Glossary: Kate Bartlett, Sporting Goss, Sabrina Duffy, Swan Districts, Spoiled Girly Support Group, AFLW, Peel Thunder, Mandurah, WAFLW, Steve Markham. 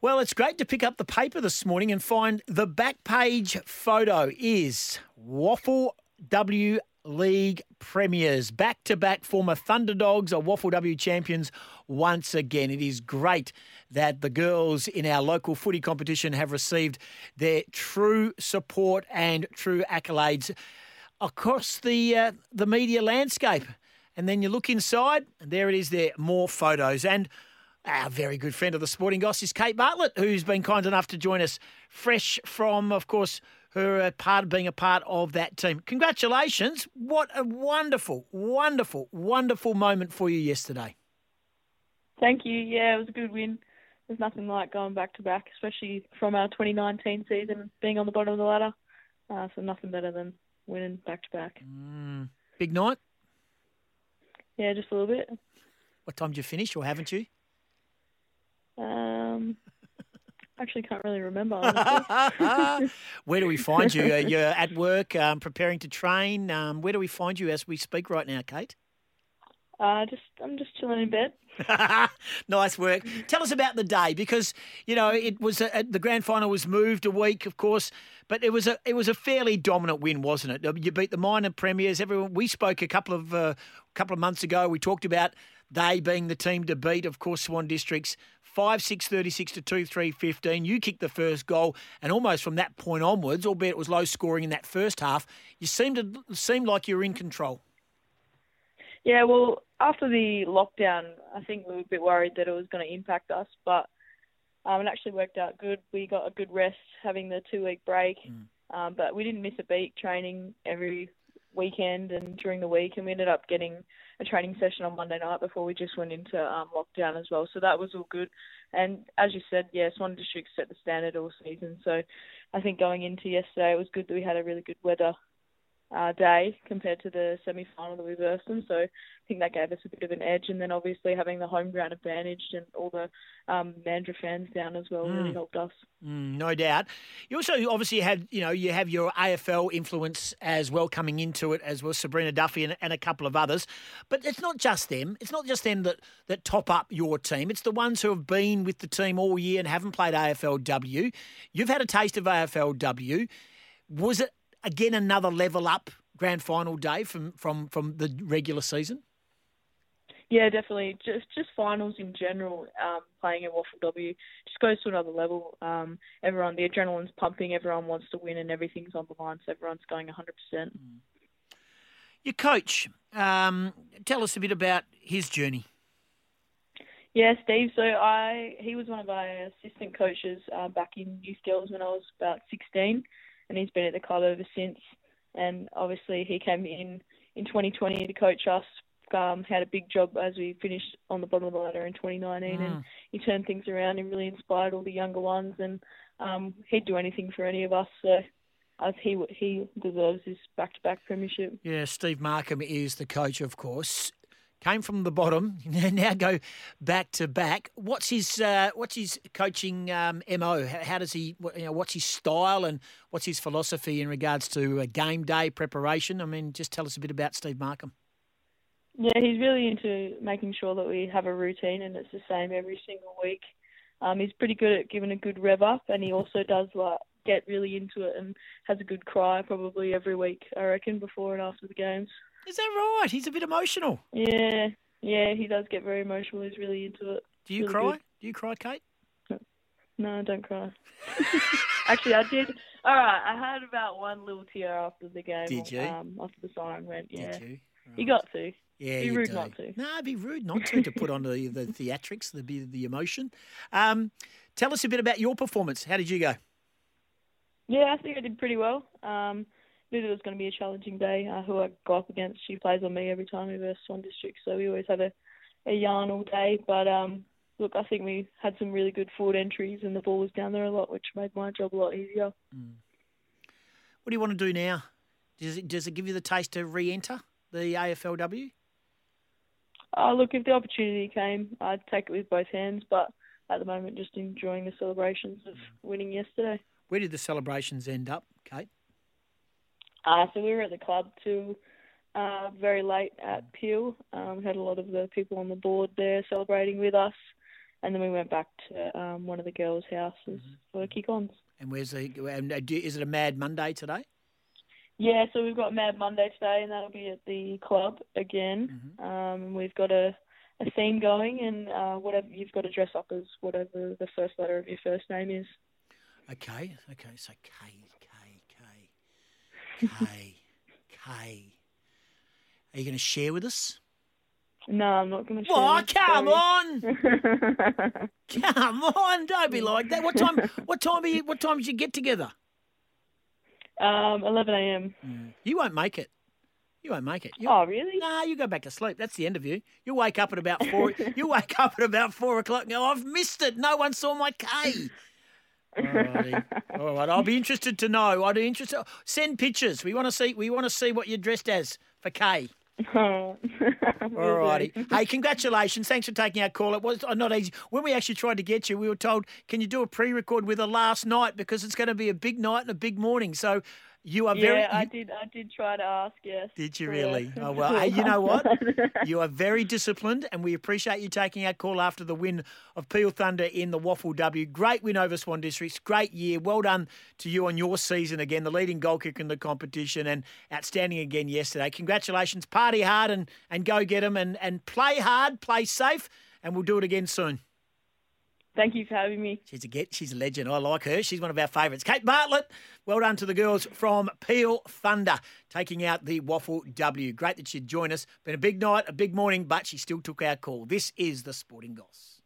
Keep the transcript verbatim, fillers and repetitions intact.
Well, it's great to pick up the paper this morning and find the back page photo is Waffle W League Premiers. Back-to-back former Thunder Dogs are Waffle W champions once again. It is great that the girls in our local footy competition have received their true support and true accolades across the uh, the media landscape. And then you look inside, and there it is there, more photos. And our very good friend of the Sporting Goss is Kate Bartlett, who's been kind enough to join us fresh from, of course, her uh, part of being a part of that team. Congratulations. What a wonderful, wonderful, wonderful moment for you yesterday. Thank you. Yeah, it was a good win. There's nothing like going back-to-back, especially from our twenty nineteen season, being on the bottom of the ladder. Uh, so nothing better than winning back-to-back. Mm. Big night? Yeah, just a little bit. What time did you finish, or haven't you? Um... Actually, can't really remember. Where do we find you? You're at work, um, preparing to train. Um, where do we find you as we speak right now, Kate? Uh, just I'm just chilling in bed. Nice work. Tell us about the day, because you know it was a, the grand final was moved a week, of course, but it was a it was a fairly dominant win, wasn't it? You beat the minor premiers. Everyone we spoke a couple of uh, couple of months ago. We talked about they being the team to beat, of course, Swan Districts. five six, thirty-six to two, three fifteen. You kicked the first goal, and almost from that point onwards, albeit it was low scoring in that first half, you seemed to seemed like you were in control. Yeah, well, after the lockdown, I think we were a bit worried that it was going to impact us, but um, it actually worked out good. We got a good rest having the two-week break, mm. um, but we didn't miss a beat training every weekend and during the week, and we ended up getting a training session on Monday night before we just went into um, lockdown as well. So that was all good. And as you said, yeah, Swan District set the standard all season. So I think going into yesterday, it was good that we had a really good weather uh, day compared to the semi-final that we versed them. So I think that gave us a bit of an edge. And then obviously having the home ground advantage and all the um, Mandurah fans down as well mm. really helped us. Mm, no doubt. You also obviously had, you know, you have your A F L influence as well coming into it, as well as Sabrina Duffy and, and a couple of others. But it's not just them. It's not just them that, that top up your team. It's the ones who have been with the team all year and haven't played A F L W. You've had a taste of A F L W. Was it, again, another level up grand final day from, from, from the regular season? Yeah, definitely. Just just finals in general, um, playing at Waffle W just goes to another level. Um, everyone, the adrenaline's pumping, everyone wants to win and everything's on the line, so everyone's going one hundred percent. Your coach, um, tell us a bit about his journey. Yeah, Steve, so I he was one of my assistant coaches uh, back in youth girls when I was about sixteen, and he's been at the club ever since. And obviously he came in in twenty twenty to coach us. Um, had a big job as we finished on the bottom of the ladder in twenty nineteen, mm. and he turned things around and really inspired all the younger ones, and um, he'd do anything for any of us, so as he, he deserves his back-to-back premiership. Yeah, Steve Markham is the coach, of course. Came from the bottom, now go back-to-back. What's his uh, what's his coaching um, M O? How does he, you know, what's his style and what's his philosophy in regards to uh, game day preparation? I mean, just tell us a bit about Steve Markham. Yeah, he's really into making sure that we have a routine and it's the same every single week. Um, he's pretty good at giving a good rev up, and he also does like get really into it and has a good cry probably every week, I reckon, before and after the games. Is that right? He's a bit emotional. Yeah, yeah, he does get very emotional. He's really into it. Do you really cry? Good. Do you cry, Kate? No, don't cry. Actually, I did. All right, I had about one little tear after the game. Did you? Um, after the siren went, yeah. Did you? Right. You got to. Yeah, be rude do. not to. No, be rude not to, to put on the, the theatrics, the the emotion. Um, tell us a bit about your performance. How did you go? Yeah, I think I did pretty well. Um, knew that it was going to be a challenging day. Uh, who I go up against, she plays on me every time we verse Swan District, so we always have a, a yarn all day. But, um, look, I think we had some really good forward entries and the ball was down there a lot, which made my job a lot easier. Mm. What do you want to do now? Does it, does it give you the taste to re-enter the A F L W? Oh, look, if the opportunity came, I'd take it with both hands, but at the moment just enjoying the celebrations of winning yesterday. Where did the celebrations end up, Kate? Uh, so we were at the club till uh, very late at Peel. Um, had a lot of the people on the board there celebrating with us, and then we went back to um, one of the girls' houses mm-hmm. for kick-ons. And where's the? Is it a Mad Monday today? Yeah, so we've got Mad Monday today, and that'll be at the club again. Mm-hmm. Um, we've got a, a theme going, and uh, whatever you've got to dress up as whatever the first letter of your first name is. Okay, okay, so K, K, K, K, K. Are you going to share with us? No, I'm not going to share. Oh, come on! Come on! Don't be like that. What time? What time? Are you, what time did you get together? Um, eleven a m. Mm. You won't make it. You won't make it. You'll, oh, really? No, nah, you go back to sleep. That's the end of you. You wake up at about four. You wake up at about four o'clock and go, I've missed it. No one saw my K. All right. All right. I'll be interested to know. I'd be interested. Send pictures. We want to see. We want to see what you're dressed as for K. Oh. All righty. Hey, congratulations. Thanks for taking our call. It was not easy. When we actually tried to get you, we were told, can you do a pre-record with her last night because it's going to be a big night and a big morning. So you are yeah, very... Yeah, I did I did try to ask, yes. Did you really? Yeah. Oh, well, hey, you know what? You are very disciplined and we appreciate you taking our call after the win of Peel Thunder in the Waffle W. Great win over Swan Districts. Great year. Well done to you on your season again, the leading goal kicker in the competition and outstanding again yesterday. Congratulations. Party hard and, and go get them and, and play hard, play safe, and we'll do it again soon. Thank you for having me. She's a get, she's a legend. I like her. She's one of our favourites. Kate Bartlett, well done to the girls from Peel Thunder, taking out the Waffle W. Great that she'd join us. Been a big night, a big morning, but she still took our call. This is the Sporting Goss.